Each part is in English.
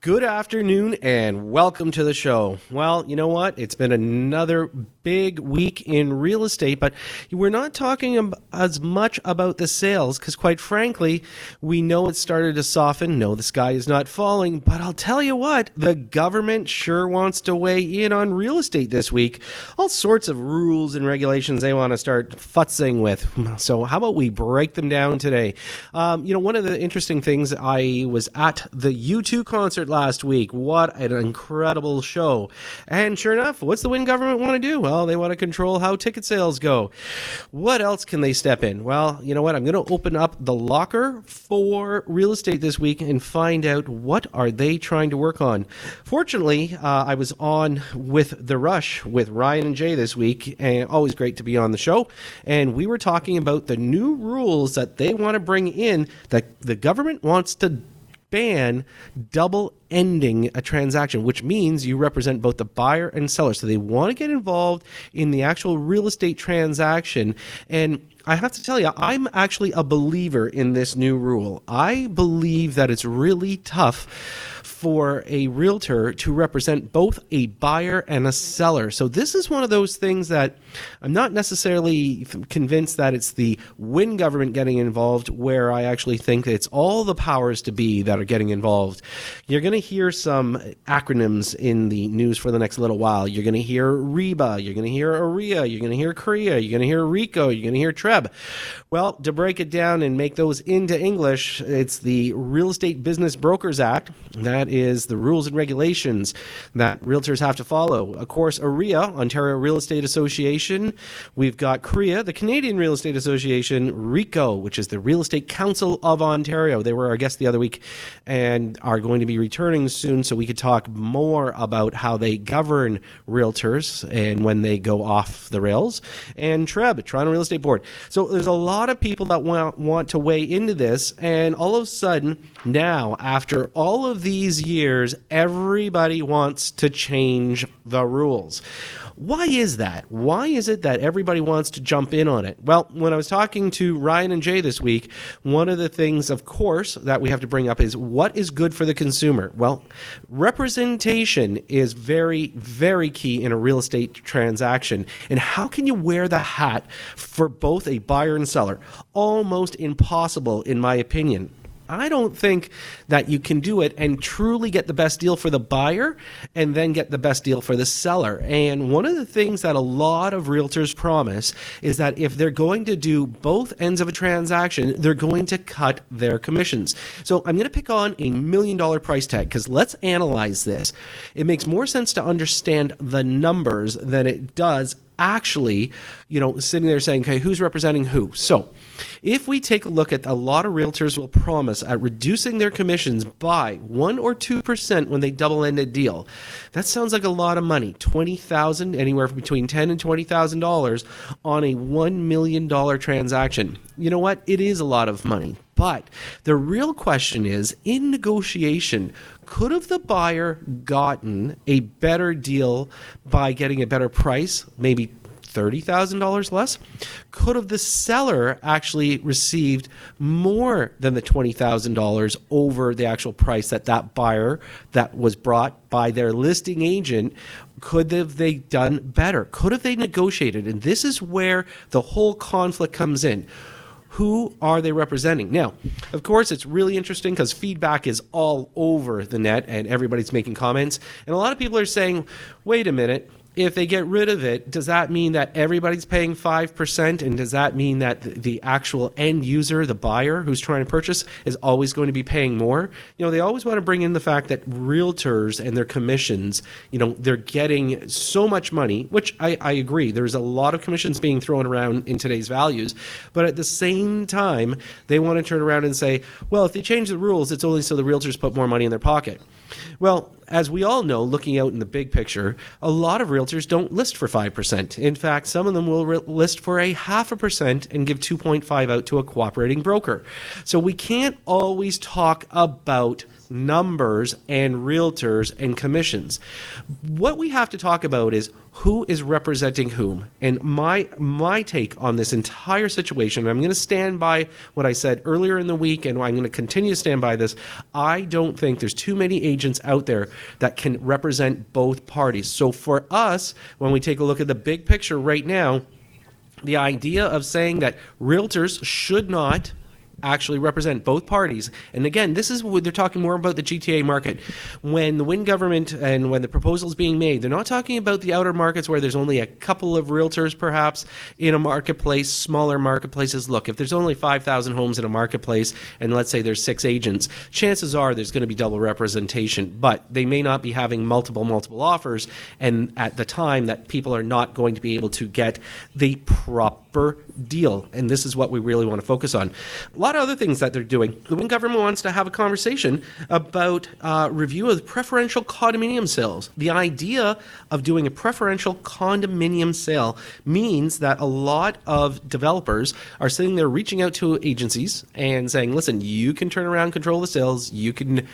Good afternoon and welcome to the show. Well, you know what? It's been another big week in real estate, but we're not talking as much about the sales because, quite frankly, we know it started to soften. No, the sky is not falling, but I'll tell you what, the government sure wants to weigh in on real estate this week. All sorts of rules and regulations they want to start futzing with. So how about we break them down today? One of the interesting things, I was at the U2 concert last week. What an incredible show. And sure enough, what's the Wynn government want to do? Well, they want to control how ticket sales go. What else can they step in? Well, you know what? I'm going to open up the locker for real estate this week and find out what are they trying to work on. Fortunately, I was on with The Rush with Ryan and Jay this week, and always great to be on the show. And we were talking about the new rules that they want to bring in, that the government wants to ban double ending a transaction, which means you represent both the buyer and seller. So they want to get involved in the actual real estate transaction. And I have to tell you, I'm actually a believer in this new rule. I believe that it's really tough for a realtor to represent both a buyer and a seller. So this is one of those things that I'm not necessarily convinced that it's the Wynn government getting involved, where I actually think it's all the powers to be that are getting involved. You're going to hear some acronyms in the news for the next little while. You're going to hear REBA, you're going to hear ARIA, you're going to hear CREA, you're going to hear RECO, you're going to hear TREB. Well, to break it down and make those into English, it's the Real Estate Business Brokers Act. That is the rules and regulations that realtors have to follow. Of course, ARIA, Ontario Real Estate Association. We've got CREA, the Canadian Real Estate Association. RECO, which is the Real Estate Council of Ontario. They were our guest the other week and are going to be returning soon, so we could talk more about how they govern realtors and when they go off the rails. And TREB, Toronto Real Estate Board. So there's a lot of people that want to weigh into this, and all of a sudden now, after all of these years, everybody wants to change the rules. Why is that? Why is it that everybody wants to jump in on it? Well, when I was talking to Ryan and Jay this week, one of the things, of course, that we have to bring up is what is good for the consumer. Well, representation is very, very key in a real estate transaction. And how can you wear the hat for both a buyer and seller? Almost impossible, in my opinion. I don't think that you can do it and truly get the best deal for the buyer and then get the best deal for the seller. And one of the things that a lot of realtors promise is that if they're going to do both ends of a transaction, they're going to cut their commissions. So I'm going to pick on $1 million price tag, because let's analyze this. It makes more sense to understand the numbers than it does actually, sitting there saying, okay, who's representing who? So if we take a look at, a lot of realtors will promise at reducing their commissions by 1 or 2% when they double-end a deal. That sounds like a lot of money, $20,000, anywhere between $10,000 and $20,000 on a $1 million transaction. You know what? It is a lot of money. But the real question is, in negotiation, could have the buyer gotten a better deal by getting a better price, maybe $30,000 less? Could have the seller actually received more than the $20,000 over the actual price that buyer, that was brought by their listing agent? Could have they done better? Could have they negotiated? And this is where the whole conflict comes in. Who are they representing? Now, of course, it's really interesting because feedback is all over the net and everybody's making comments. And a lot of people are saying, wait a minute, if they get rid of it, does that mean that everybody's paying 5%? And does that mean that the actual end user, the buyer who's trying to purchase, is always going to be paying more? They always want to bring in the fact that realtors and their commissions, they're getting so much money, which I agree. There's a lot of commissions being thrown around in today's values. But at the same time, they want to turn around and say, well, if they change the rules, it's only so the realtors put more money in their pocket. Well, as we all know, looking out in the big picture, a lot of realtors don't list for 5%. In fact, some of them will list for 0.5% and give 2.5 out to a cooperating broker. So we can't always talk about numbers and realtors and commissions. What we have to talk about is who is representing whom. And my take on this entire situation, and I'm going to stand by what I said earlier in the week, and I'm going to continue to stand by this. I don't think there's too many agents out there that can represent both parties. So for us, when we take a look at the big picture right now, the idea of saying that realtors should not actually represent both parties. And again, this is what they're talking more about the GTA market. When the Wynn government and when the proposal is being made, they're not talking about the outer markets where there's only a couple of realtors perhaps in a marketplace, smaller marketplaces. Look, if there's only 5,000 homes in a marketplace and let's say there's 6 agents, chances are there's going to be double representation, but they may not be having multiple offers, and at the time that people are not going to be able to get the proper deal. And this is what we really want to focus on. A lot of other things that they're doing. The Wynn government wants to have a conversation about review of preferential condominium sales. The idea of doing a preferential condominium sale means that a lot of developers are sitting there reaching out to agencies and saying, listen, you can turn around, control the sales, you can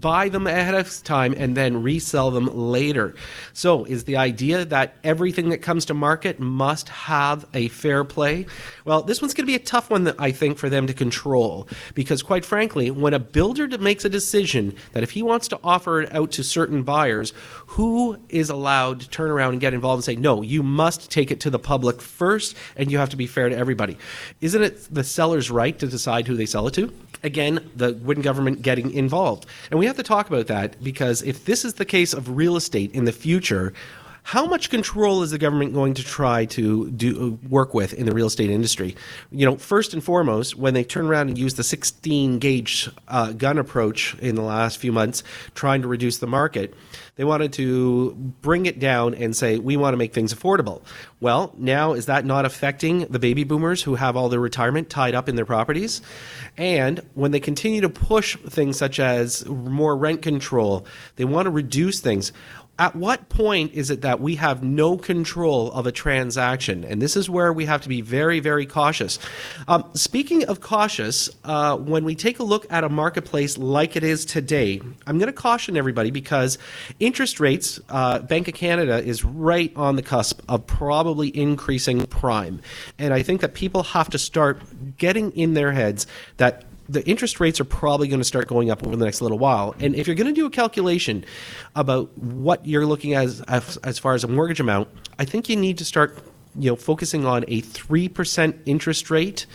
buy them ahead of time and then resell them later. So is the idea that everything that comes to market must have a fair play? Well, this one's going to be a tough one, that I think, for them to control, because quite frankly, when a builder makes a decision that if he wants to offer it out to certain buyers, who is allowed to turn around and get involved and say, no, you must take it to the public first and you have to be fair to everybody? Isn't it the seller's right to decide who they sell it to? Again, the Wynn government getting involved. And we have to talk about that, because if this is the case of real estate in the future, how much control is the government going to try to work with in the real estate industry? You know, first and foremost, when they turn around and use the 16-gauge gun approach in the last few months, trying to reduce the market, they wanted to bring it down and say, we want to make things affordable. Well, now is that not affecting the baby boomers who have all their retirement tied up in their properties? And when they continue to push things such as more rent control, they want to reduce things. At what point is it that we have no control of a transaction? And this is where we have to be very, very cautious. Speaking of cautious, when we take a look at a marketplace like it is today, I'm going to caution everybody, because interest rates, Bank of Canada is right on the cusp of probably increasing prime. And I think that people have to start getting in their heads that the interest rates are probably going to start going up over the next little while. And if you're going to do a calculation about what you're looking at as far as a mortgage amount, I think you need to start, you know, focusing on a 3% interest rate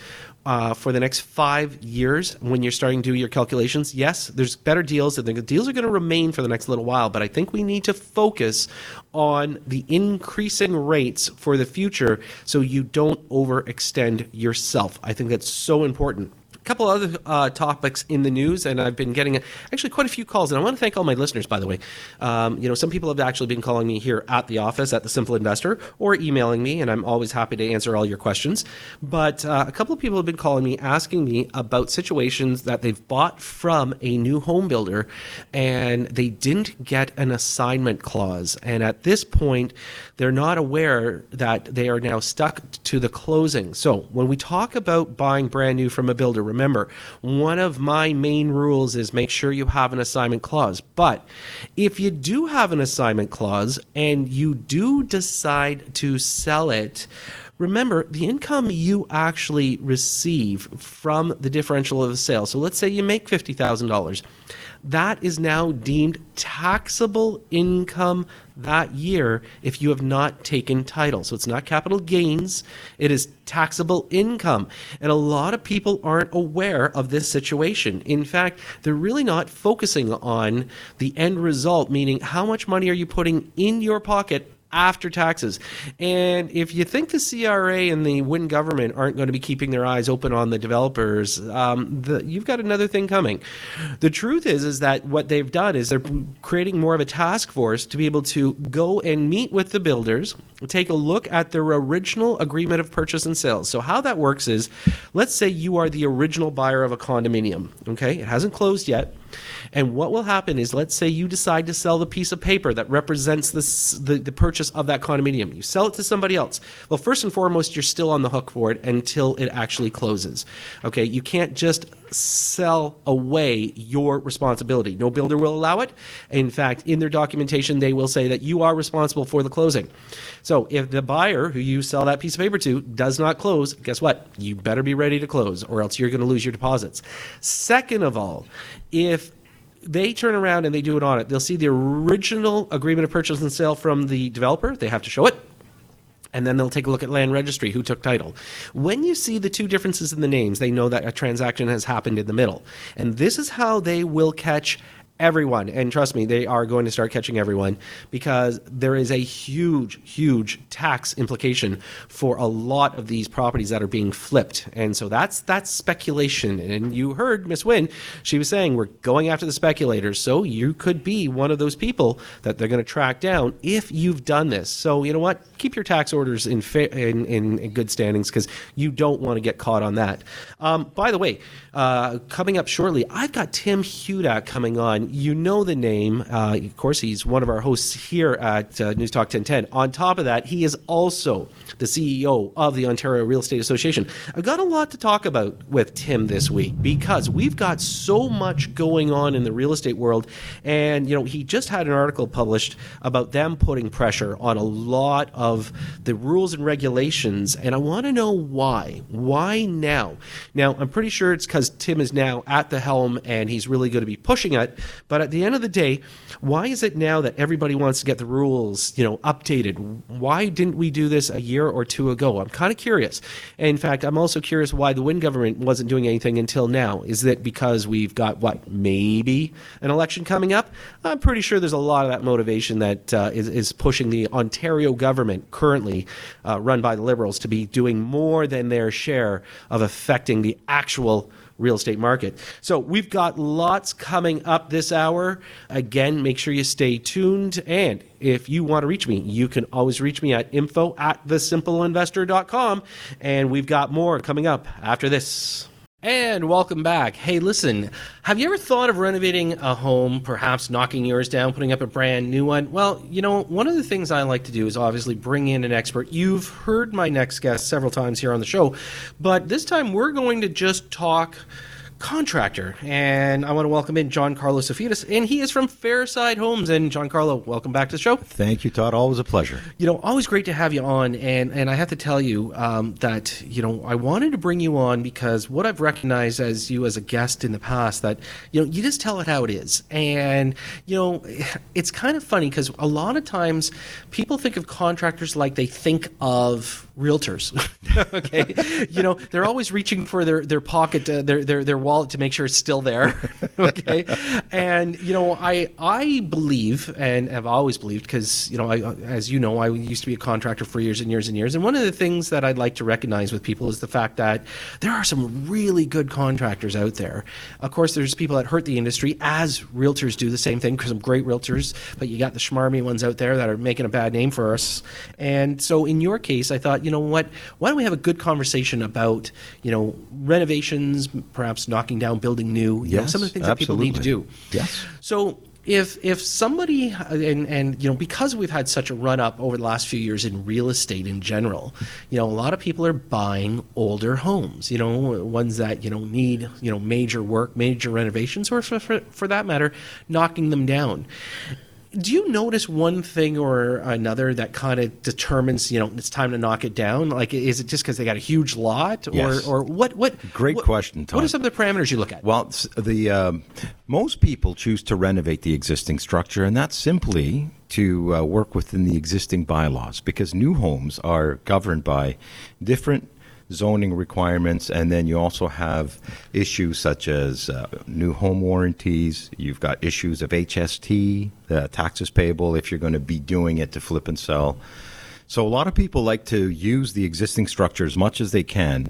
for the next 5 years when you're starting to do your calculations. Yes, there's better deals, and the deals are going to remain for the next little while, but I think we need to focus on the increasing rates for the future so you don't overextend yourself. I think that's so important. A couple other topics in the news, and I've been getting actually quite a few calls, and I want to thank all my listeners, by the way. You know, some people have actually been calling me here at the office at The Simple Investor or emailing me, and I'm always happy to answer all your questions. But a couple of people have been calling me asking me about situations that they've bought from a new home builder and they didn't get an assignment clause. And at this point, they're not aware that they are now stuck to the closing. So when we talk about buying brand new from a builder, remember, one of my main rules is make sure you have an assignment clause. But if you do have an assignment clause and you do decide to sell it, remember, the income you actually receive from the differential of the sale. So let's say you make $50,000. That is now deemed taxable income that year if you have not taken title. So it's not capital gains. It is taxable income. And a lot of people aren't aware of this situation. In fact, they're really not focusing on the end result, meaning how much money are you putting in your pocket after taxes. And if you think the CRA and the Wynn government aren't going to be keeping their eyes open on the developers, you've got another thing coming. The truth is that what they've done is they're creating more of a task force to be able to go and meet with the builders, take a look at their original agreement of purchase and sales. So how that works is, let's say you are the original buyer of a condominium, okay? It hasn't closed yet. And what will happen is, let's say you decide to sell the piece of paper that represents the purchase of that condominium. You sell it to somebody else. Well, first and foremost, you're still on the hook for it until it actually closes. Okay, you can't just sell away your responsibility. No builder will allow it. In fact, in their documentation, they will say that you are responsible for the closing. So if the buyer who you sell that piece of paper to does not close, guess what? You better be ready to close, or else you're going to lose your deposits. Second of all, if they turn around and they do an audit, they'll see the original agreement of purchase and sale from the developer. They have to show it. And then they'll take a look at land registry, who took title. When you see the two differences in the names, they know that a transaction has happened in the middle. And this is how they will catch everyone. And trust me, they are going to start catching everyone, because there is a huge, huge tax implication for a lot of these properties that are being flipped. And so that's speculation. And you heard Ms. Wynn, she was saying we're going after the speculators. So you could be one of those people that they're going to track down if you've done this. So you know what? Keep your tax orders in good standings, because you don't want to get caught on that. By the way, coming up shortly, I've got Tim Hudak coming on. You know the name. Of course, he's one of our hosts here at News Talk 1010. On top of that, he is also the CEO of the Ontario Real Estate Association. I've got a lot to talk about with Tim this week, because we've got so much going on in the real estate world. And, you know, he just had an article published about them putting pressure on a lot of the rules and regulations. And I want to know why. Why now? Now, I'm pretty sure it's because Tim is now at the helm and he's really going to be pushing it. But at the end of the day, why is it now that everybody wants to get the rules, you know, updated? Why didn't we do this a year or two ago? I'm kind of curious. In fact, I'm also curious why the Wynn government wasn't doing anything until now. Is that because we've got, what, maybe an election coming up? I'm pretty sure there's a lot of that motivation that is pushing the Ontario government, currently run by the Liberals, to be doing more than their share of affecting the actual real estate market. So we've got lots coming up this hour. Again, make sure you stay tuned. And if you want to reach me, you can always reach me at info@thesimpleinvestor.com. And we've got more coming up after this. And welcome back. Hey, listen, have you ever thought of renovating a home, perhaps knocking yours down, putting up a brand new one? Well, you know, one of the things I like to do is obviously bring in an expert. You've heard my next guest several times here on the show, but this time we're going to just talk contractor. And I want to welcome in Giancarlo Sofinas, and he is from Fairside Homes. And Giancarlo, welcome back to the show. Thank you, Todd. Always a pleasure. You know, always great to have you on. And I have to tell you that, you know, I wanted to bring you on because what I've recognized as you as a guest in the past, that, you know, you just tell it how it is. And, you know, it's kind of funny because a lot of times people think of contractors like they think of realtors. Okay. You know, they're always reaching for their pocket, their wallet to make sure it's still there. Okay. And, you know, I believe, and have always believed, because, you know, as you know, I used to be a contractor for years and years and years. And one of the things that I'd like to recognize with people is the fact that there are some really good contractors out there. Of course, there's people that hurt the industry, as realtors do the same thing, because some great realtors, but you got the schmarmy ones out there that are making a bad name for us. And so in your case, I thought, you know what, why don't we have a good conversation about, you know, renovations, perhaps knocking down, building new, you know, some of the things absolutely. That people need to do. Yes. So if somebody, and you know, because we've had such a run-up over the last few years in real estate in general, you know, a lot of people are buying older homes, you know, ones that, you know, need, you know, major work, major renovations, or for that matter, knocking them down. Do you notice one thing or another that kind of determines, you know, it's time to knock it down? Like, is it just because they got a huge lot, or, yes. or what? Great question, Tom. What are some of the parameters you look at? Well, the most people choose to renovate the existing structure, and that's simply to work within the existing bylaws, because new homes are governed by different zoning requirements, and then you also have issues such as new home warranties. You've got issues of HST, taxes payable, if you're going to be doing it to flip and sell. So a lot of people like to use the existing structure as much as they can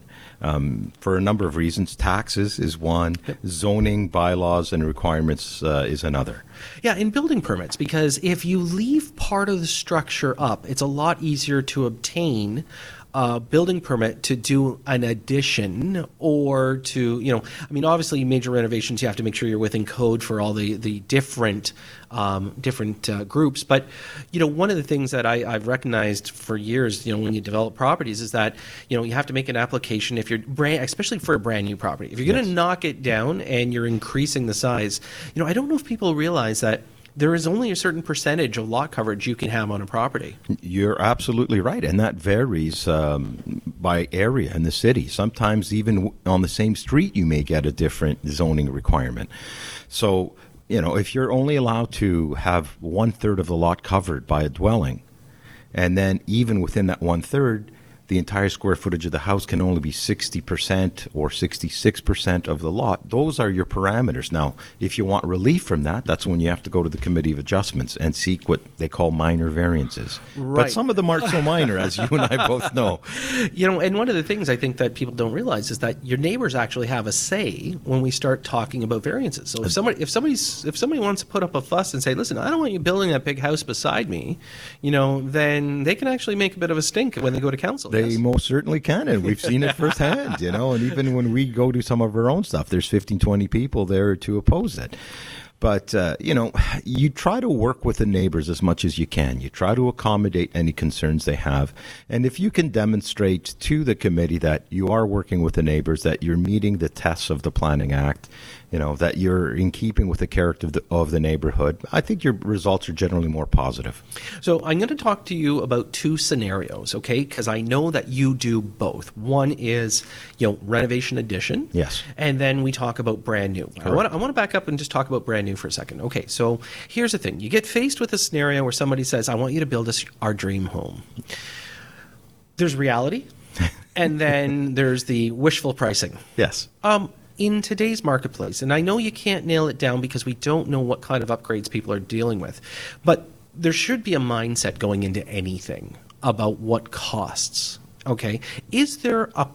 for a number of reasons. Taxes is one. Yep. Zoning bylaws and requirements is another. Yeah, and building permits, because if you leave part of the structure up, it's a lot easier to obtain building permit to do an addition or to, you know, I mean, obviously major renovations, you have to make sure you're within code for all the different groups. But, you know, one of the things that I've recognized for years, you know, when you develop properties is that, you know, you have to make an application if you're especially for a brand new property. If you're going to knock it down and you're increasing the size, you know, I don't know if people realize that there is only a certain percentage of lot coverage you can have on a property. You're absolutely right, and that varies by area in the city. Sometimes even on the same street, you may get a different zoning requirement. So, you know, if you're only allowed to have 1/3 of the lot covered by a dwelling, and then even within that 1/3, the entire square footage of the house can only be 60% or 66% of the lot. Those are your parameters. Now, if you want relief from that, that's when you have to go to the Committee of Adjustments and seek what they call minor variances. Right. But some of them aren't so minor, as you and I both know. You know, and one of the things I think that people don't realize is that your neighbors actually have a say when we start talking about variances. So if somebody wants to put up a fuss and say, listen, I don't want you building that big house beside me, you know, then they can actually make a bit of a stink when they go to council. They most certainly can, and we've seen it firsthand, you know, and even when we go do some of our own stuff, there's 15, 20 people there to oppose it. But, you know, you try to work with the neighbors as much as you can. You try to accommodate any concerns they have. And if you can demonstrate to the committee that you are working with the neighbors, that you're meeting the tests of the Planning Act, you know, that you're in keeping with the character of the neighborhood, I think your results are generally more positive. So I'm going to talk to you about two scenarios, okay? Because I know that you do both. One is, you know, renovation addition. Yes. And then we talk about brand new. Correct. I want to back up and just talk about brand new for a second. Okay, so here's the thing. You get faced with a scenario where somebody says, I want you to build us our dream home. There's reality, and then there's the wishful pricing. Yes. In today's marketplace, and I know you can't nail it down because we don't know what kind of upgrades people are dealing with, but there should be a mindset going into anything about what costs. Okay, is there a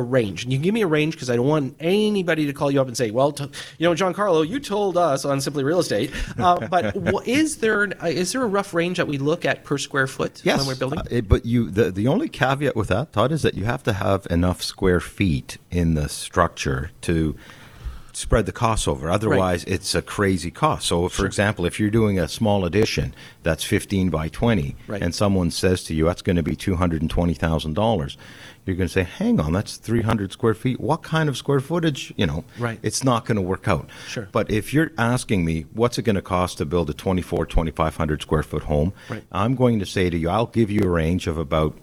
range? And you can give me a range because I don't want anybody to call you up and say, well, you know, Giancarlo, you told us on Simply Real Estate, but is there a rough range that we look at per square foot when we're building? But the only caveat with that, Todd, is that you have to have enough square feet in the structure to spread the costs over. Otherwise, It's a crazy cost. So, for example, if you're doing a small addition that's 15 by 20 and someone says to you, that's going to be $220,000, you're going to say, hang on, that's 300 square feet. What kind of square footage? You know, It's not going to work out. Sure. But if you're asking me, what's it going to cost to build a 2,500 square foot home? Right. I'm going to say to you, I'll give you a range of about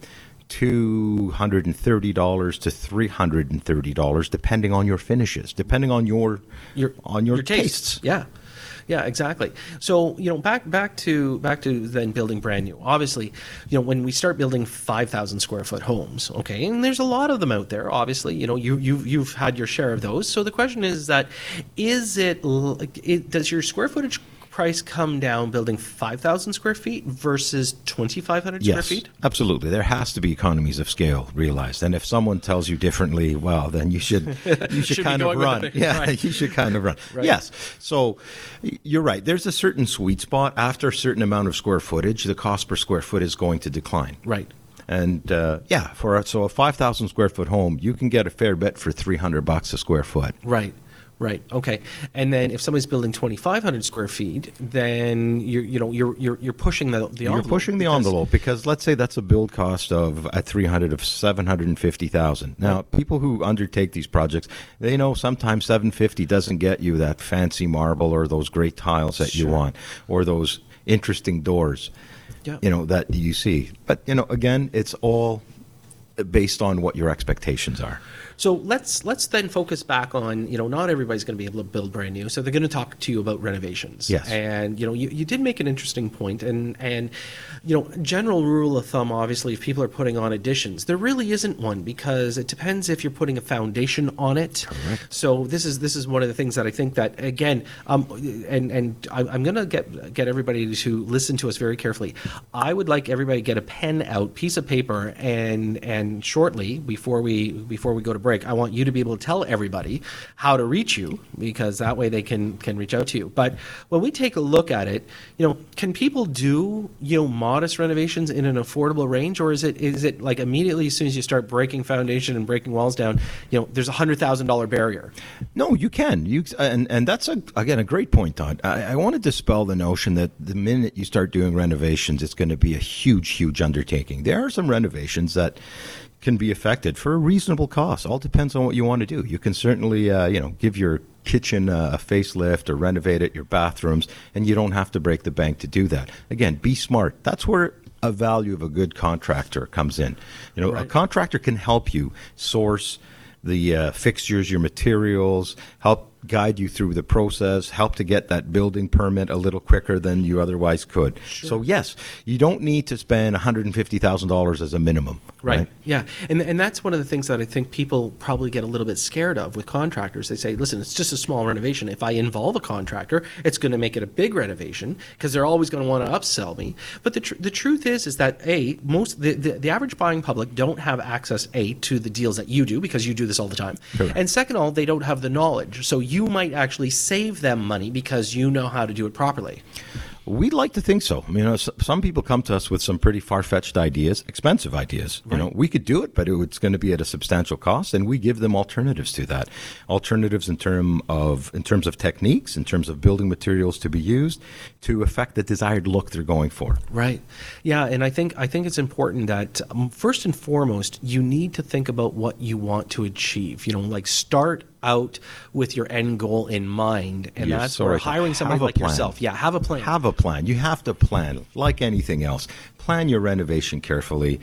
$230 to $330, depending on your finishes, depending on your tastes. Yeah. Yeah, exactly. So, you know, back to then building brand new. Obviously, you know, when we start building 5,000 square foot homes, okay, and there's a lot of them out there. Obviously, you know, you've had your share of those. So the question is that does your square footage price come down building 5,000 square feet versus 2,500 square feet? Yes, absolutely. There has to be economies of scale realized. And if someone tells you differently, well, then you should kind of run. Yeah, right. You should kind of run. Right. Yes. So you're right. There's a certain sweet spot. After a certain amount of square footage, the cost per square foot is going to decline. Right. And so a 5,000 square foot home, you can get a fair bit for $300 a square foot. Right. Right. Okay. And then if somebody's building 2,500 square feet, then you're pushing the envelope. You're pushing the envelope because let's say that's a build cost of at $750,000. Now, people who undertake these projects, they know sometimes $750 doesn't get you that fancy marble or those great tiles that you want or those interesting doors, you know, that you see. But you know, again, it's all based on what your expectations are. So let's then focus back on, you know, not everybody's going to be able to build brand new, so they're going to talk to you about renovations. Yes. And, you know, you did make an interesting point, and you know, general rule of thumb, obviously, if people are putting on additions, there really isn't one because it depends if you're putting a foundation on it. Correct. So this is one of the things that I think that, again, and I'm going to get everybody to listen to us very carefully. I would like everybody to get a pen out, piece of paper, and and shortly, before we go to break, I want you to be able to tell everybody how to reach you, because that way they can reach out to you. But when we take a look at it, you know, can people do, you know, modest renovations in an affordable range, or is it like immediately as soon as you start breaking foundation and breaking walls down, you know, there's $100,000 barrier? No, you can. And that's again a great point, Todd. I want to dispel the notion that the minute you start doing renovations, it's going to be a huge undertaking. There are some renovations that can be affected for a reasonable cost. All depends on what you want to do. You can certainly, give your kitchen a facelift or renovate it, your bathrooms, and you don't have to break the bank to do that. Again, be smart. That's where a value of a good contractor comes in. You know, right. A contractor can help you source the fixtures, your materials, help guide you through the process, help to get that building permit a little quicker than you otherwise could. Sure. So yes, you don't need to spend $150,000 as a minimum. Right. Yeah. And that's one of the things that I think people probably get a little bit scared of with contractors. They say, listen, it's just a small renovation. If I involve a contractor, it's going to make it a big renovation because they're always going to want to upsell me. But the truth is that most the average buying public don't have access to the deals that you do, because you do this all the time. Correct. And second of all, they don't have the knowledge. So you might actually save them money because you know how to do it properly. We'd like to think so. You know, some people come to us with some pretty far-fetched ideas, expensive ideas. Right. You know, we could do it, but it's going to be at a substantial cost, and we give them alternatives to that. Alternatives in terms of techniques, in terms of building materials to be used to affect the desired look they're going for. Right. Yeah, and I think it's important that first and foremost, you need to think about what you want to achieve. You know, like start out with your end goal in mind, and yes, that's where hiring somebody like yourself. Yeah, have a plan. You have to plan, like anything else. Plan your renovation carefully.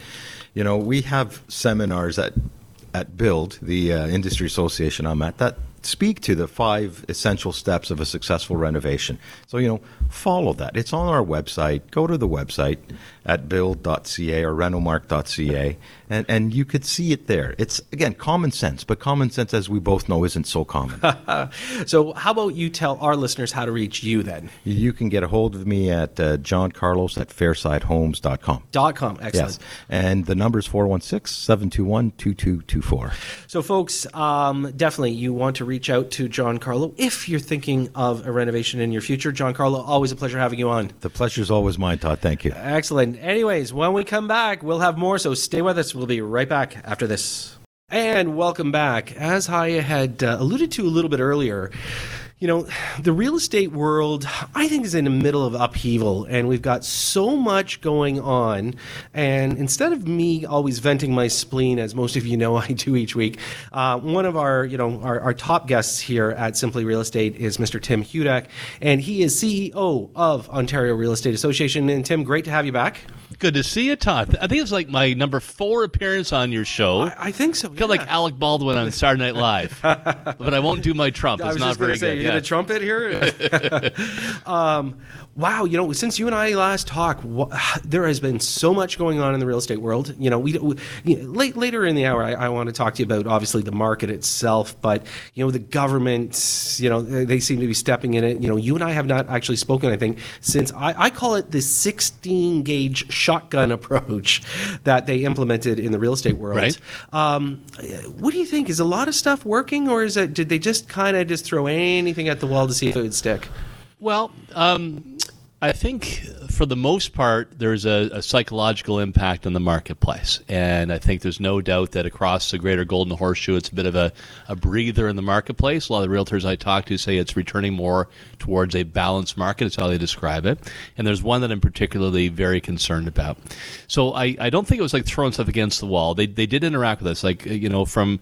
You know, we have seminars at Build, the industry association I'm at, that speak to the 5 essential steps of a successful renovation. So, you know, follow that. It's on our website. Go to the website at build.ca or renomark.ca, and you could see it there. It's, again, common sense, but common sense, as we both know, isn't so common. So how about you tell our listeners how to reach you then? You can get a hold of me at giancarlos@fairsidehomes.com. .com, excellent. Yes. And the number is 416-721-2224. So, folks, definitely you want to reach out to Giancarlo if you're thinking of a renovation in your future. Giancarlo, always a pleasure having you on. The pleasure's always mine, Todd. Thank you. Excellent. Anyways, when we come back, we'll have more, so stay with us. We'll be right back after this. And welcome back. As I had alluded to a little bit earlier, you know, the real estate world, I think, is in the middle of upheaval, and we've got so much going on. And instead of me always venting my spleen, as most of you know I do each week, one of our top guests here at Simply Real Estate is Mr. Tim Hudak, and he is CEO of Ontario Real Estate Association. And Tim, great to have you back. Good to see you, Todd. I think it's like my number 4 appearance on your show. I think so. Yeah. Kind of like Alec Baldwin on Saturday Night Live. But I won't do my Trump. It's not very good. You did a trumpet here? Wow, you know, since you and I last talked, there has been so much going on in the real estate world. You know, later in the hour, I want to talk to you about, obviously, the market itself, but, you know, the government, you know, they seem to be stepping in it. You know, you and I have not actually spoken, I think, since I call it the 16-gauge shotgun approach that they implemented in the real estate world. Right. What do you think? Is a lot of stuff working, or did they just kind of just throw anything at the wall to see if it would stick? Well, I think for the most part, there's a psychological impact on the marketplace. And I think there's no doubt that across the Greater Golden Horseshoe, it's a bit of a breather in the marketplace. A lot of the realtors I talk to say it's returning more towards a balanced market. It's how they describe it. And there's one that I'm particularly very concerned about. So I don't think it was like throwing stuff against the wall. They did interact with us, like, you know, from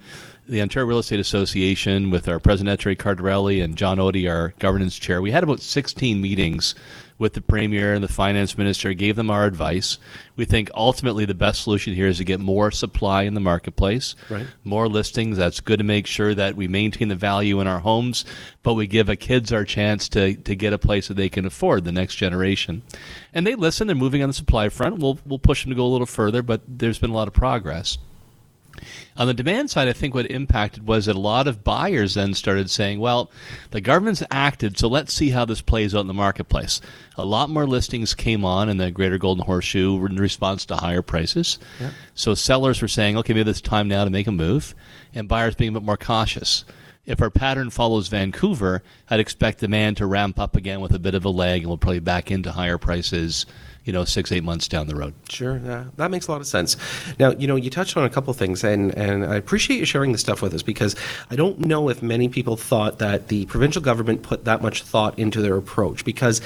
the Ontario Real Estate Association with our president, Terry Cardarelli, and John Odie, our governance chair. We had about 16 meetings with the premier and the finance minister, gave them our advice. We think ultimately the best solution here is to get more supply in the marketplace, right, more listings. That's good to make sure that we maintain the value in our homes, but we give our kids our chance to get a place that they can afford, the next generation. And they listen. They're moving on the supply front. We'll push them to go a little further, but there's been a lot of progress. On the demand side, I think what impacted was that a lot of buyers then started saying, well, the government's acted, so let's see how this plays out in the marketplace. A lot more listings came on in the Greater Golden Horseshoe in response to higher prices. Yeah. So sellers were saying, okay, maybe it's time now to make a move, and buyers being a bit more cautious. If our pattern follows Vancouver, I'd expect demand to ramp up again with a bit of a lag, and we'll probably back into higher prices, 6-8 months down the road. Sure, yeah, that makes a lot of sense. Now, you touched on a couple of things, and I appreciate you sharing this stuff with us, because I don't know if many people thought that the provincial government put that much thought into their approach, because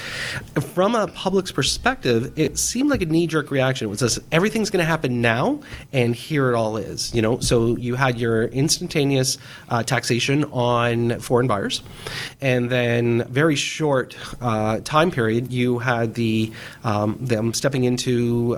from a public's perspective, it seemed like a knee-jerk reaction. It was just, everything's going to happen now, and here it all is. So you had your instantaneous taxation on foreign buyers, and then very short time period, you had them stepping into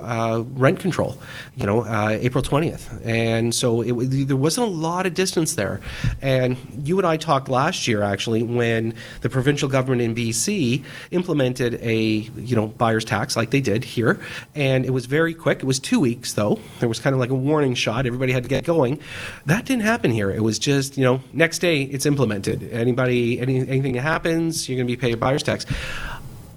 rent control, April 20th. And so there wasn't a lot of distance there. And you and I talked last year, actually, when the provincial government in BC implemented a buyer's tax like they did here. And it was very quick. It was 2 weeks, though. There was kind of like a warning shot. Everybody had to get going. That didn't happen here. It was just, next day it's implemented. Anything that happens, you're going to be paid a buyer's tax.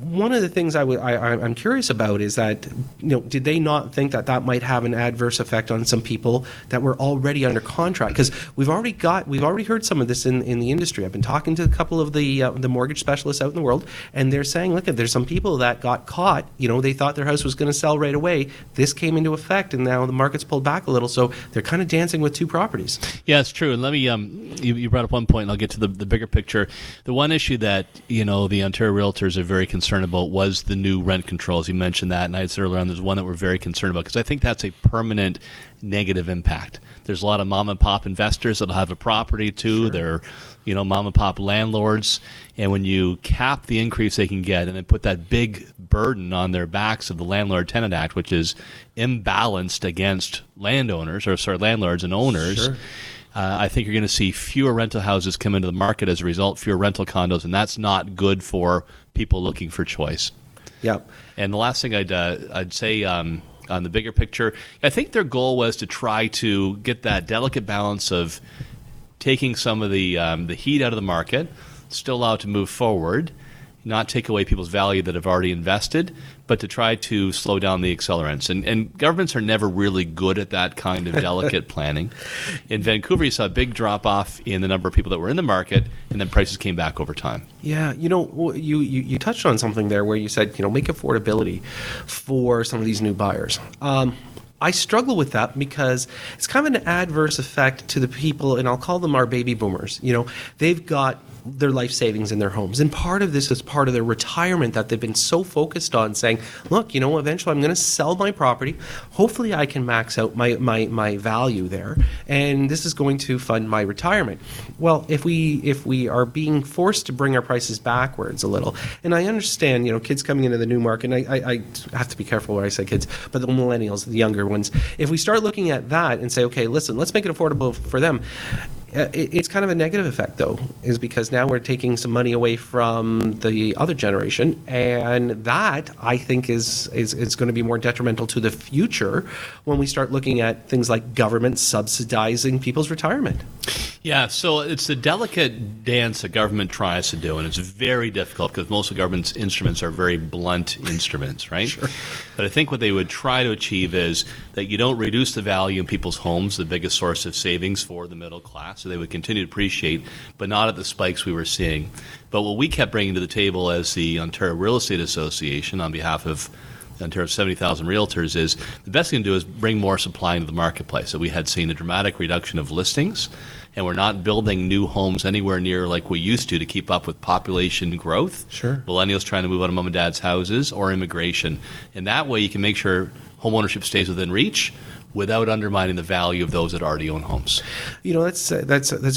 One of the things I'm curious about is that, did they not think that might have an adverse effect on some people that were already under contract? Because we've already heard some of this in the industry. I've been talking to a couple of the mortgage specialists out in the world, and they're saying, look, there's some people that got caught. They thought their house was going to sell right away. This came into effect, and now the market's pulled back a little, so they're kind of dancing with two properties. Yeah, it's true. And let me, you brought up one point, and I'll get to the bigger picture. The one issue that, the Ontario realtors are very concerned about was the new rent controls. You mentioned that, and I said earlier on, there's one that we're very concerned about, because I think that's a permanent negative impact. There's a lot of mom and pop investors that'll have a property too. Sure. They're, mom and pop landlords, and when you cap the increase they can get and then put that big burden on their backs of the Landlord-Tenant Act, which is imbalanced against landlords and owners. Sure. I think you're going to see fewer rental houses come into the market as a result, fewer rental condos, and that's not good for people looking for choice. Yep. And the last thing I'd say on the bigger picture, I think their goal was to try to get that delicate balance of taking some of the heat out of the market, still allow it to move forward, not take away people's value that have already invested, but to try to slow down the accelerants. And governments are never really good at that kind of delicate planning. In Vancouver, you saw a big drop-off in the number of people that were in the market, and then prices came back over time. Yeah, you touched on something there where you said, make affordability for some of these new buyers. I struggle with that because it's kind of an adverse effect to the people, and I'll call them our baby boomers. They've got their life savings in their homes. And part of this is part of their retirement that they've been so focused on, saying, look, eventually I'm going to sell my property. Hopefully I can max out my value there, and this is going to fund my retirement. Well, if we are being forced to bring our prices backwards a little, and I understand, kids coming into the new market, and I have to be careful where I say kids, but the millennials, the younger ones, if we start looking at that and say, okay, listen, let's make it affordable for them. It's kind of a negative effect, though, is because now we're taking some money away from the other generation, and that, I think, is going to be more detrimental to the future when we start looking at things like government subsidizing people's retirement. Yeah, so it's the delicate dance that government tries to do, and it's very difficult because most of government's instruments are very blunt instruments, right? Sure. But I think what they would try to achieve is that you don't reduce the value in people's homes, the biggest source of savings for the middle class, so they would continue to appreciate, but not at the spikes we were seeing. But what we kept bringing to the table as the Ontario Real Estate Association on behalf of Ontario's 70,000 realtors is the best thing to do is bring more supply into the marketplace. So we had seen a dramatic reduction of listings, and we're not building new homes anywhere near like we used to keep up with population growth. Sure. Millennials trying to move out of mom and dad's houses or immigration. And that way you can make sure homeownership stays within reach without undermining the value of those that already own homes. That's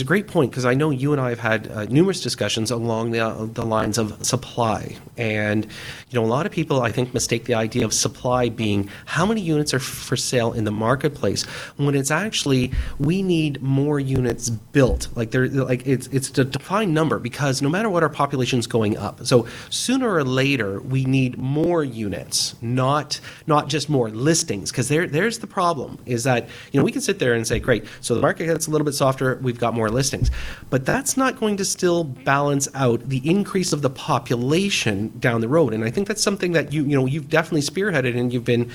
a great point, because I know you and I have had numerous discussions along the lines of supply. And, a lot of people, I think, mistake the idea of supply being how many units are for sale in the marketplace, when it's actually we need more units built. It's a defined number, because no matter what, our population's going up. So sooner or later, we need more units, not just more listings, because there's the problem. problem is that, you know, we can sit there and say, great, so the market gets a little bit softer, we've got more listings. But that's not going to still balance out the increase of the population down the road. And I think that's something that you've definitely spearheaded and you've been,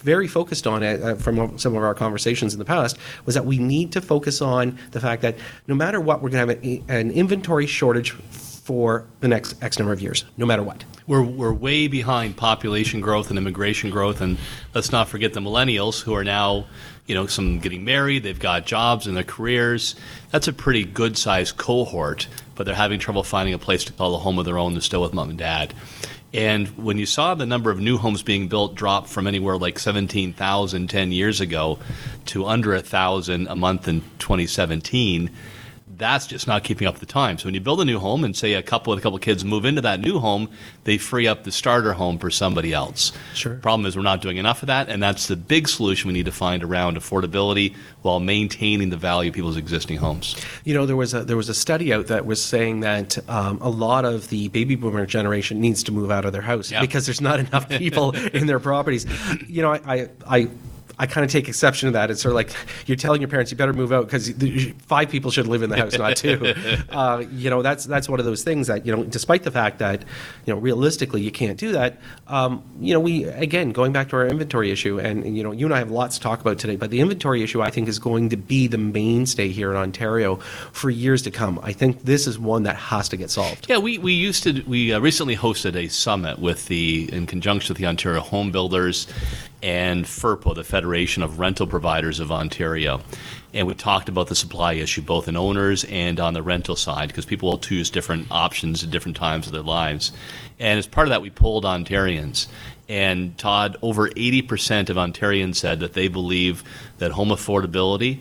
very focused on it from some of our conversations in the past, was that we need to focus on the fact that no matter what, we're going to have an inventory shortage for the next X number of years, no matter what. We're way behind population growth and immigration growth, and let's not forget the millennials who are now, some getting married, they've got jobs in their careers. That's a pretty good-sized cohort, but they're having trouble finding a place to call a home of their own. They're still with mom and dad. And when you saw the number of new homes being built drop from anywhere like 17,000 10 years ago to under 1,000 a month in 2017, that's just not keeping up with the time. So when you build a new home and say a couple of kids move into that new home, they free up the starter home for somebody else. Sure. Problem is we're not doing enough of that, and that's the big solution we need to find around affordability while maintaining the value of people's existing homes. There was a study out that was saying that a lot of the baby boomer generation needs to move out of their house because there's not enough people in their properties. I kind of take exception to that. It's sort of like you're telling your parents you better move out because 5 people should live in the house, not 2. That's one of those things that, despite the fact that, realistically you can't do that, we, again, going back to our inventory issue, and, you and I have lots to talk about today, but the inventory issue, I think, is going to be the mainstay here in Ontario for years to come. I think this is one that has to get solved. Yeah, we recently hosted a summit in conjunction with the Ontario Home Builders and FRPO, the Federation of Rental Providers of Ontario. And we talked about the supply issue, both in owners and on the rental side, because people will choose different options at different times of their lives. And as part of that, we polled Ontarians. And Todd, over 80% of Ontarians said that they believe that home affordability,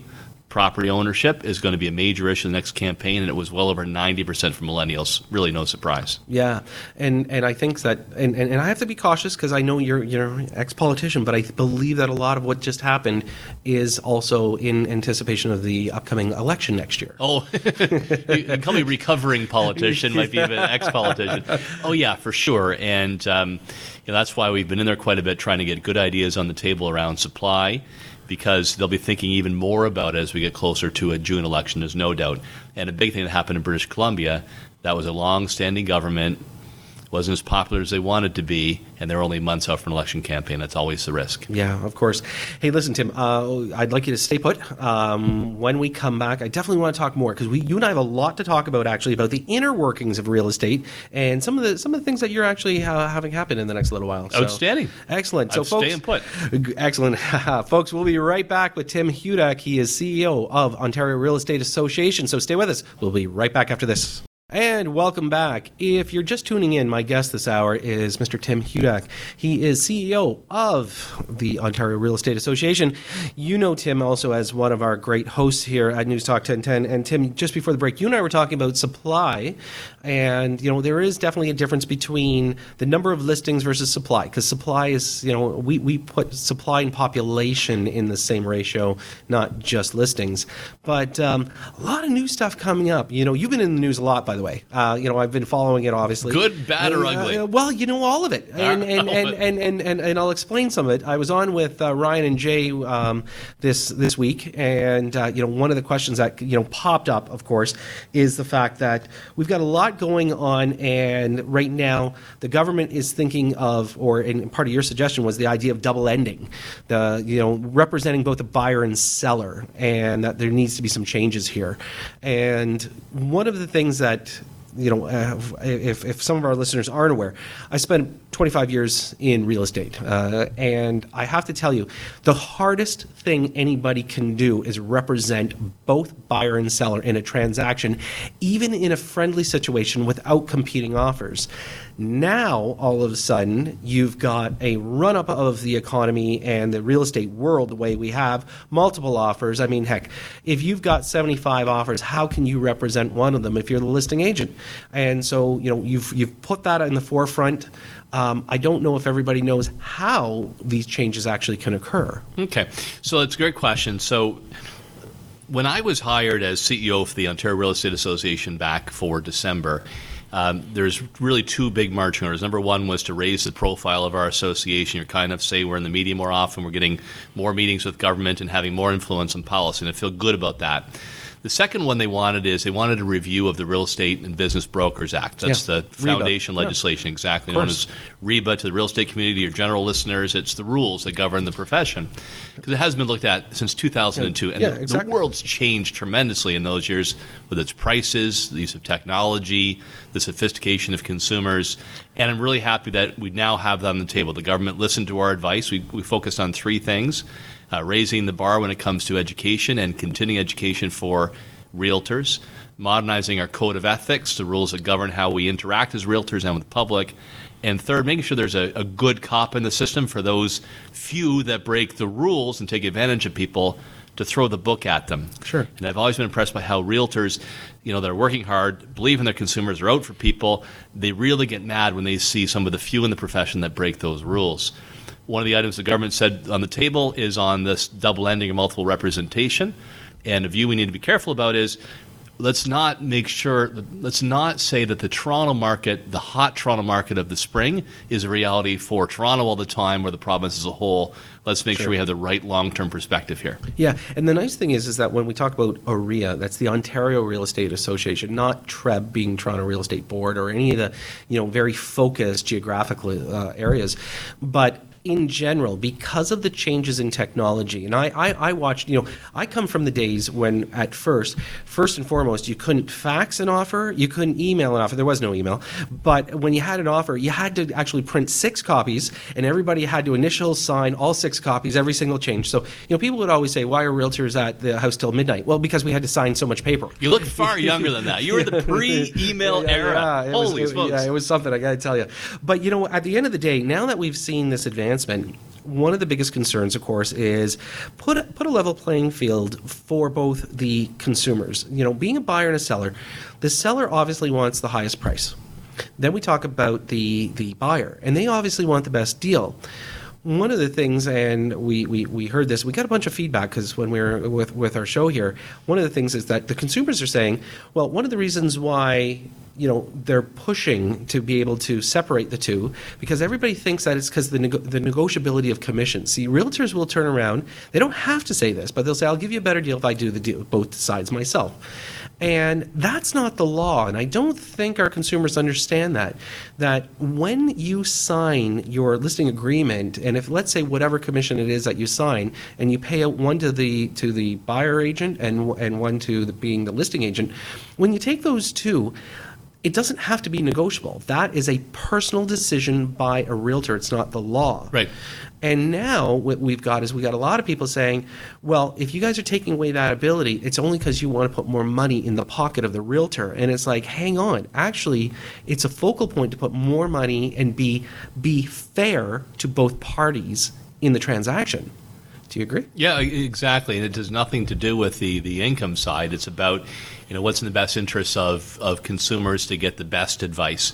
property ownership is going to be a major issue in the next campaign, and it was well over 90% for millennials. Really, no surprise. Yeah, and I think that, and I have to be cautious because I know you're an ex-politician, but I believe that a lot of what just happened is also in anticipation of the upcoming election next year. Oh, you call me recovering politician, might be even an ex-politician. Oh yeah, for sure, and that's why we've been in there quite a bit trying to get good ideas on the table around supply, because they'll be thinking even more about it as we get closer to a June election, there's no doubt. And a big thing that happened in British Columbia, that was a long-standing government, wasn't as popular as they wanted to be, and they're only months out from an election campaign. That's always the risk. Yeah, of course. Hey, listen, Tim, I'd like you to stay put. When we come back, I definitely want to talk more, because you and I have a lot to talk about, actually, about the inner workings of real estate and some of the things that you're actually having happen in the next little while. So. Outstanding. Excellent. So, folks, staying put. Excellent. Folks, we'll be right back with Tim Hudak. He is CEO of Ontario Real Estate Association, so stay with us. We'll be right back after this. And welcome back. If you're just tuning in, my guest this hour is Mr. Tim Hudak. He is CEO of the Ontario Real Estate Association. You know Tim also as one of our great hosts here at News Talk 1010. And Tim, just before the break, you and I were talking about supply. And, there is definitely a difference between the number of listings versus supply. Because supply is, we put supply and population in the same ratio, not just listings. But a lot of new stuff coming up. You've been in the news a lot, by the way. I've been following it, obviously. Good, bad, or ugly? Well, all of it. And I'll explain some of it. I was on with Ryan and Jay this week, and one of the questions that popped up, of course, is the fact that we've got a lot going on, and right now the government is thinking of, and part of your suggestion was the idea of double ending, the representing both the buyer and seller, and that there needs to be some changes here. And one of the things that if some of our listeners aren't aware, I spent 25 years in real estate, and I have to tell you, the hardest thing anybody can do is represent both buyer and seller in a transaction, even in a friendly situation without competing offers. Now, all of a sudden, you've got a run-up of the economy and the real estate world the way we have, multiple offers. I mean, heck, if you've got 75 offers, how can you represent one of them if you're the listing agent? And so, you've put that in the forefront. I don't know if everybody knows how these changes actually can occur. Okay. So that's a great question. So when I was hired as CEO of the Ontario Real Estate Association back for December, There's really two big marching orders. Number one was to raise the profile of our association. You kind of say we're in the media more often, we're getting more meetings with government and having more influence on policy, and I feel good about that. The second one they wanted is they wanted a review of the Real Estate and Business Brokers Act. That's the foundation REBA. Legislation, exactly. Known as REBA to the real estate community or general listeners. It's the rules that govern the profession, because it hasn't been looked at since 2002. Yeah. And the world's changed tremendously in those years, with its prices, the use of technology, the sophistication of consumers. And I'm really happy that we now have that on the table. The government listened to our advice. We focused on three things. Raising the bar when it comes to education and continuing education for realtors, modernizing our code of ethics, the rules that govern how we interact as realtors and with the public, and third, making sure there's a good cop in the system for those few that break the rules and take advantage of people to throw the book at them. Sure. And I've always been impressed by how realtors, they're working hard, believe in their consumers, are out for people. They really get mad when they see some of the few in the profession that break those rules. One of the items the government said on the table is on this double ending of multiple representation. And a view we need to be careful about is let's not say that the Toronto market, the hot Toronto market of the spring, is a reality for Toronto all the time or the province as a whole. Let's make sure we have the right long-term perspective here. Yeah, and the nice thing is that when we talk about OREA, that's the Ontario Real Estate Association, not TREB being Toronto Real Estate Board or any of the very focused geographical areas. But in general, because of the changes in technology, and I watched, I come from the days when at first and foremost, you couldn't fax an offer, you couldn't email an offer, there was no email, but when you had an offer, you had to actually print 6 copies, and everybody had to initial sign all 6 copies, every single change. So, people would always say, why are realtors at the house till midnight? Well, because we had to sign so much paper. You look far younger than that. You were the pre-email era. Yeah, holy smokes. Yeah, it was something, I got to tell you. But, at the end of the day, now that we've seen this advance, one of the biggest concerns, of course, is put a level playing field for both the consumers. Being a buyer and a seller, the seller obviously wants the highest price. Then we talk about the buyer, and they obviously want the best deal. One of the things, and we heard this, we got a bunch of feedback because when we were with our show here, one of the things is that the consumers are saying, well, one of the reasons why they're pushing to be able to separate the two, because everybody thinks that it's because of the negotiability of commissions. See, realtors will turn around, they don't have to say this, but they'll say, I'll give you a better deal if I do the deal with both sides myself. And that's not the law, and I don't think our consumers understand that when you sign your listing agreement, and if, let's say, whatever commission it is that you sign, and you pay out one to the buyer agent and one to being the listing agent, when you take those two, it doesn't have to be negotiable. That is a personal decision by a realtor. It's not the law. Right. And now what we've got a lot of people saying, well, if you guys are taking away that ability, it's only because you want to put more money in the pocket of the realtor. And it's like, hang on. Actually, it's a focal point to put more money and be fair to both parties in the transaction. Do you agree? Yeah, exactly. And it has nothing to do with the income side. It's about what's in the best interests of consumers to get the best advice.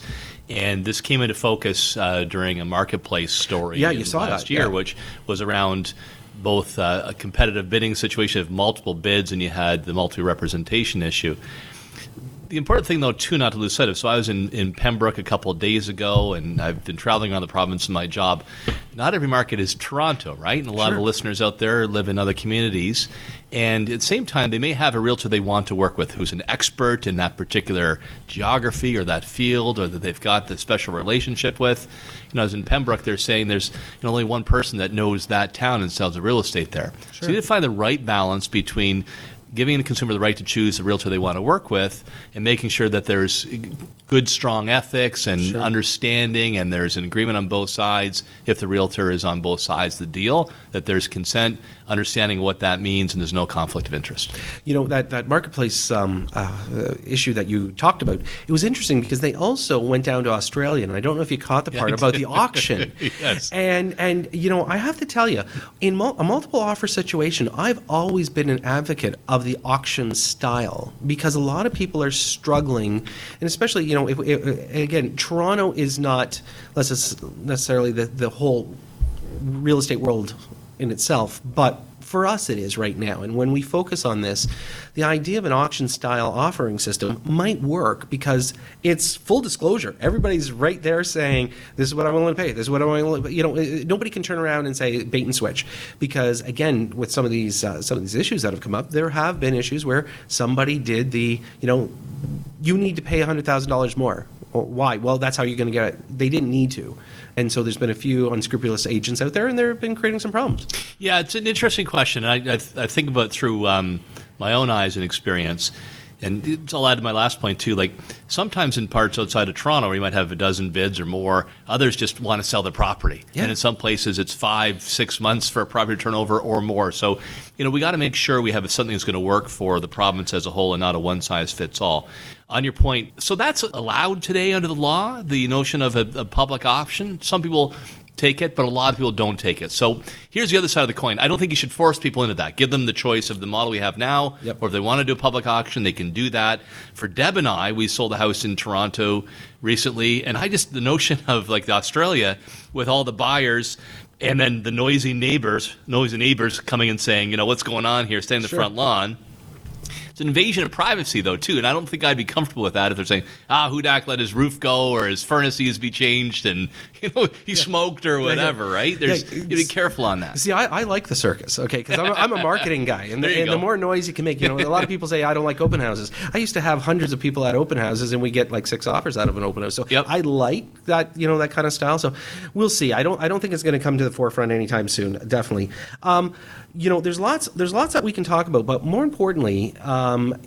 And this came into focus during a marketplace story last year, which was around both a competitive bidding situation of multiple bids, and you had the multi-representation issue. The important thing, though, too, not to lose sight of, so I was in Pembroke a couple of days ago, and I've been traveling around the province in my job. Not every market is Toronto, right? And a lot of the listeners out there live in other communities. And at the same time, they may have a realtor they want to work with who's an expert in that particular geography or that field, or that they've got the special relationship with. As in Pembroke, they're saying there's only one person that knows that town and sells the real estate there. Sure. So you need to find the right balance between giving the consumer the right to choose the realtor they want to work with, and making sure that there's good, strong ethics and understanding, and there's an agreement on both sides. If the realtor is on both sides of the deal, that there's consent, understanding what that means, and there's no conflict of interest. That marketplace issue that you talked about, it was interesting because they also went down to Australia, and I don't know if you caught the part about the auction. Yes. And I have to tell you, in a multiple offer situation, I've always been an advocate of the auction style, because a lot of people are struggling, and especially if again, Toronto is not necessarily the whole real estate world in itself, but for us it is right now. And when we focus on this, the idea of an auction-style offering system might work because it's full disclosure. Everybody's right there saying, this is what I'm willing to pay, this is what I'm willing to pay. You know, nobody can turn around and say bait and switch because, again, with some of these issues that have come up, there have been issues where somebody did the, you know, you need to pay $100,000 more. Why? Well, that's how you're going to get it. They didn't need to. And so there's been a few unscrupulous agents out there, and they've been creating some problems. Yeah, it's an interesting question. I think about it through my own eyes and experience. And I'll add to my last point, too. Like, sometimes in parts outside of Toronto, where you might have a dozen bids or more, others just want to sell the property. Yeah. And in some places, it's 5-6 months for a property turnover or more. So, you know, we got to make sure we have something that's going to work for the province as a whole and not a one-size-fits-all. On your point, so that's allowed today under the law, the notion of a public option. Some people take it, but a lot of people don't take it. So here's the other side of the coin. I don't think you should force people into that. Give them the choice of the model we have now, yep, or if they want to do a public auction, they can do that. For Deb and I, we sold a house in Toronto recently, and I just, the notion of like Australia with all the buyers and then the noisy neighbors coming and saying, you know, what's going on here, stay in the sure front lawn. It's an invasion of privacy, though, too, and I don't think I'd be comfortable with that if they're saying, Hudak let his roof go or his furnace needs to be changed and, you know, he smoked or whatever, right? There's, you be careful on that. See, I like the circus, okay, because I'm a marketing guy, and, the more noise you can make, you know, a lot of people say, I don't like open houses. I used to have hundreds of people at open houses, and we get like 6 offers out of an open house, so yep, I like that, you know, that kind of style, so we'll see. I don't think it's going to come to the forefront anytime soon, definitely. You know, there's lots that we can talk about, but more importantly,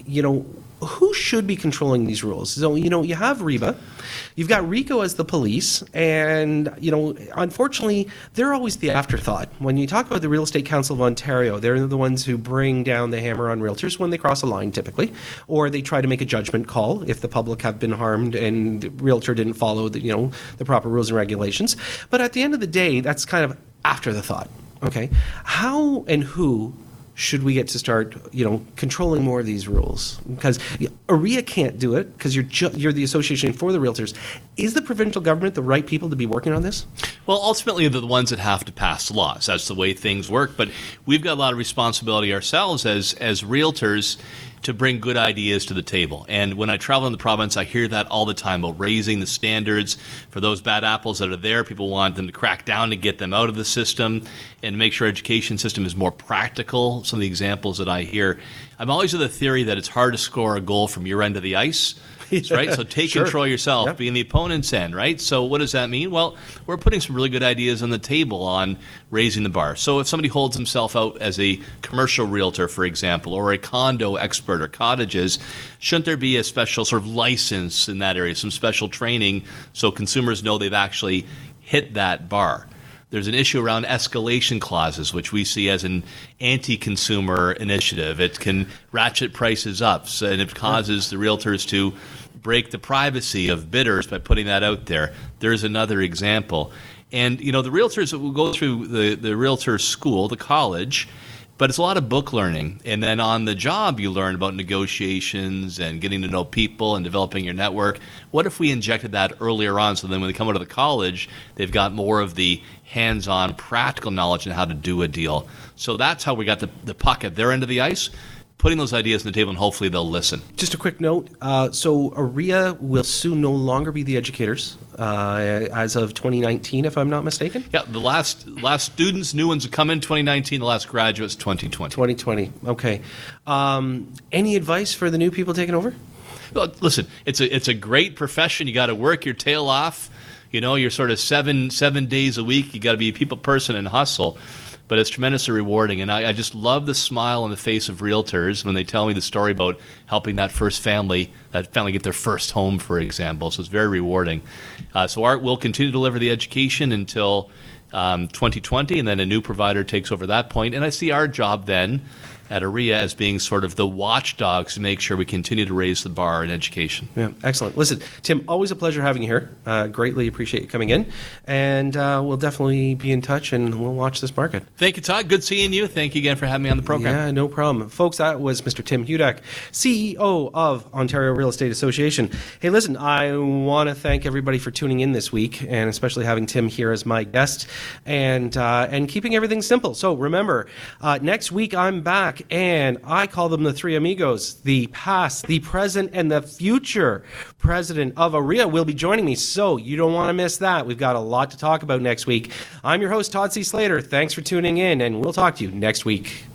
you know, who should be controlling these rules? So, you know, you have REBA, you've got RECO as the police, and, you know, unfortunately, they're always the afterthought. When you talk about the Real Estate Council of Ontario, they're the ones who bring down the hammer on realtors when they cross a line, typically, or they try to make a judgment call if the public have been harmed and the realtor didn't follow the, you know, the proper rules and regulations. But at the end of the day, that's kind of after the thought, okay? How and who should we get to start, you know, controlling more of these rules? Because ARIA can't do it because you're the association for the realtors. Is the provincial government the right people to be working on this? Well, ultimately, they're the ones that have to pass laws. That's the way things work. But we've got a lot of responsibility ourselves as realtors to bring good ideas to the table. And when I travel in the province, I hear that all the time about raising the standards for those bad apples that are there. People want them to crack down to get them out of the system and make sure education system is more practical. Some of the examples that I hear, I'm always of the theory that it's hard to score a goal from your end of the ice. Yeah, right? So take sure control yourself, yep, be in the opponent's end, right? So what does that mean? Well, we're putting some really good ideas on the table on raising the bar. So if somebody holds himself out as a commercial realtor, for example, or a condo expert or cottages, shouldn't there be a special sort of license in that area, some special training so consumers know they've actually hit that bar? There's an issue around escalation clauses, which we see as an anti-consumer initiative. It can ratchet prices up, and it causes the realtors to break the privacy of bidders by putting that out there. There's another example. And, you know, the realtors will go through the realtor school, the college, but it's a lot of book learning. And then on the job, you learn about negotiations and getting to know people and developing your network. What if we injected that earlier on so then when they come out of the college, they've got more of the hands-on practical knowledge on how to do a deal? So that's how we got the puck at their end of the ice, putting those ideas on the table, and hopefully they'll listen. Just a quick note. So ARIA will soon no longer be the educators as of 2019, if I'm not mistaken. Yeah, the last students, new ones come in 2019, the last graduates 2020. 2020, okay. Any advice for the new people taking over? Well, listen, it's a great profession. You got to work your tail off. You know, you're sort of seven days a week. You got to be a people person and hustle. But it's tremendously rewarding, and I just love the smile on the face of realtors when they tell me the story about helping that family get their first home, for example. So it's very rewarding. So Art will continue to deliver the education until 2020, and then a new provider takes over at that point. And I see our job then at ARIA as being sort of the watchdogs to make sure we continue to raise the bar in education. Yeah, excellent. Listen, Tim, always a pleasure having you here. Greatly appreciate you coming in. And we'll definitely be in touch, and we'll watch this market. Thank you, Todd. Good seeing you. Thank you again for having me on the program. Yeah, no problem. Folks, that was Mr. Tim Hudak, CEO of Ontario Real Estate Association. Hey, listen, I want to thank everybody for tuning in this week, and especially having Tim here as my guest, and keeping everything simple. So remember, next week I'm back. And I call them the three amigos, the past, the present, and the future president of ARIA will be joining me. So you don't want to miss that. We've got a lot to talk about next week. I'm your host, Todd C. Slater. Thanks for tuning in, and we'll talk to you next week.